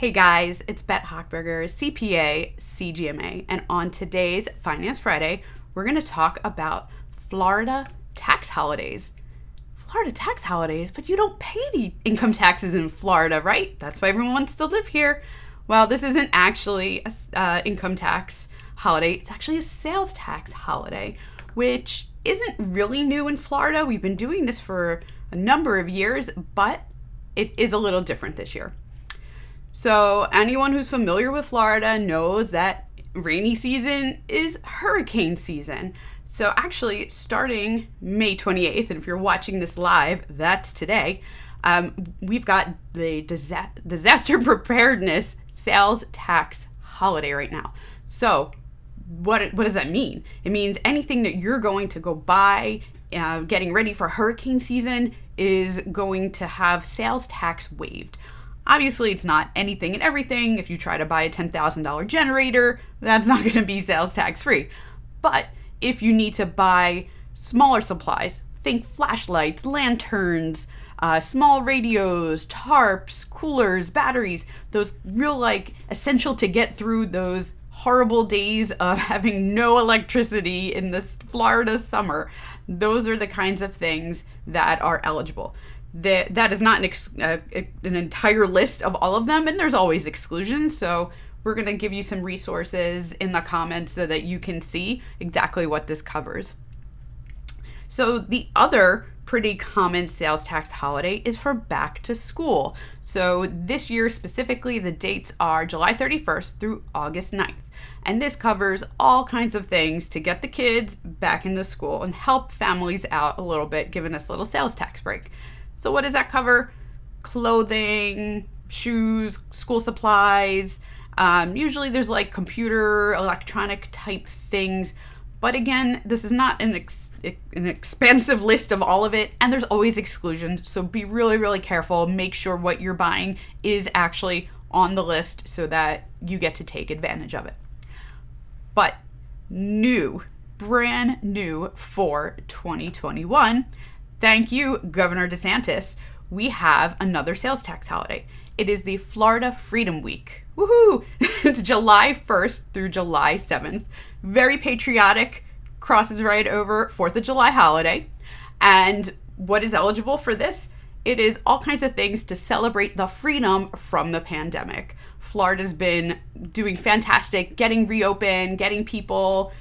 Hey guys, it's Bette Hochberger, CPA, CGMA, and on today's Finance Friday, we're going to talk about Florida tax holidays. Florida tax holidays, but you don't pay any income taxes in Florida, right? That's why everyone wants to live here. Well, this isn't actually an income tax holiday, it's actually a sales tax holiday, which isn't really new in Florida. We've been doing this for a number of years, but it is a little different this year. So anyone who's familiar with Florida knows that rainy season is hurricane season. So actually starting May 28th, and if you're watching this live, that's today, we've got the disaster preparedness sales tax holiday right now. So what does that mean? It means anything that you're going to go buy, getting ready for hurricane season, is going to have sales tax waived. Obviously, it's not anything and everything. If you try to buy a $10,000 generator, that's not going to be sales tax free. But if you need to buy smaller supplies, think flashlights, lanterns, small radios, tarps, coolers, batteries, those real essential to get through those horrible days of having no electricity in this Florida summer, those are the kinds of things that are eligible. That is not an entire list of all of them, and there's always exclusions, so we're going to give you some resources in the comments so that you can see exactly what this covers. So the other pretty common sales tax holiday is for back to school. So this year specifically, the dates are July 31st through August 9th, and this covers all kinds of things to get the kids back into school and help families out a little bit, giving us a little sales tax break. So what does that cover? Clothing, shoes, school supplies. Usually there's computer, electronic type things. But again, this is not an expansive list of all of it, and there's always exclusions. So be really, really careful. Make sure what you're buying is actually on the list so that you get to take advantage of it. But brand new for 2021, thank you, Governor DeSantis, we have another sales tax holiday. It is the Florida Freedom Week. Woohoo! It's July 1st through July 7th. Very patriotic, crosses right over 4th of July holiday. And what is eligible for this? It is all kinds of things to celebrate the freedom from the pandemic. Florida's been doing fantastic, getting reopened, getting people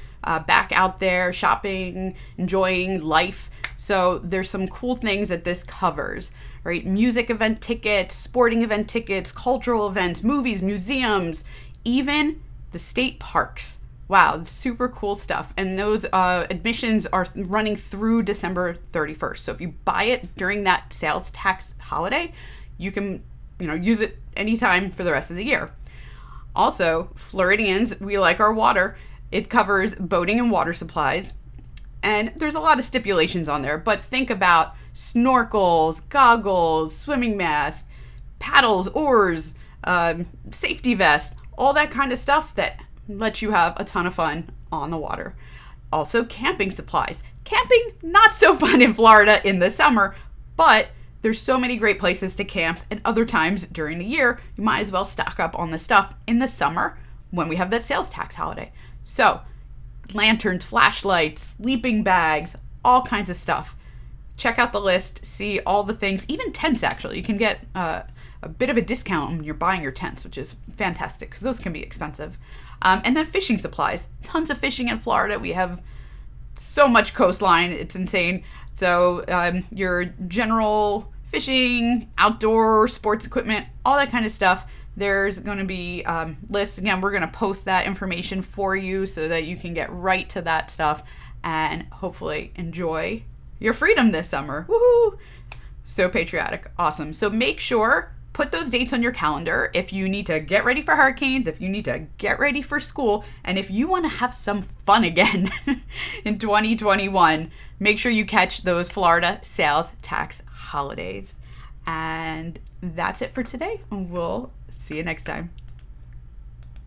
back out there, shopping, enjoying life. So there's some cool things that this covers, right? Music event tickets, sporting event tickets, cultural events, movies, museums, even the state parks. Wow, super cool stuff. And those admissions are running through December 31st. So if you buy it during that sales tax holiday, you can, use it anytime for the rest of the year. Also, Floridians, we like our water. It covers boating and water supplies. And there's a lot of stipulations on there, but think about snorkels, goggles, swimming masks, paddles, oars, safety vest, all that kind of stuff that lets you have a ton of fun on the water. Also, camping supplies. Camping, not so fun in Florida in the summer, but there's so many great places to camp, and other times during the year, you might as well stock up on the stuff in the summer when we have that sales tax holiday. So, lanterns, flashlights, sleeping bags, all kinds of stuff. Check out the list, see all the things, even tents actually. You can get a bit of a discount when you're buying your tents, which is fantastic because those can be expensive. And then fishing supplies. Tons of fishing in Florida. We have so much coastline, it's insane. So your general fishing, outdoor sports equipment, all that kind of stuff. There's going to be lists. Again, we're going to post that information for you so that you can get right to that stuff and hopefully enjoy your freedom this summer. Woohoo! So patriotic. Awesome. So make sure, put those dates on your calendar. If you need to get ready for hurricanes, if you need to get ready for school, and if you want to have some fun again in 2021, make sure you catch those Florida sales tax holidays. And that's it for today. We'll see you next time.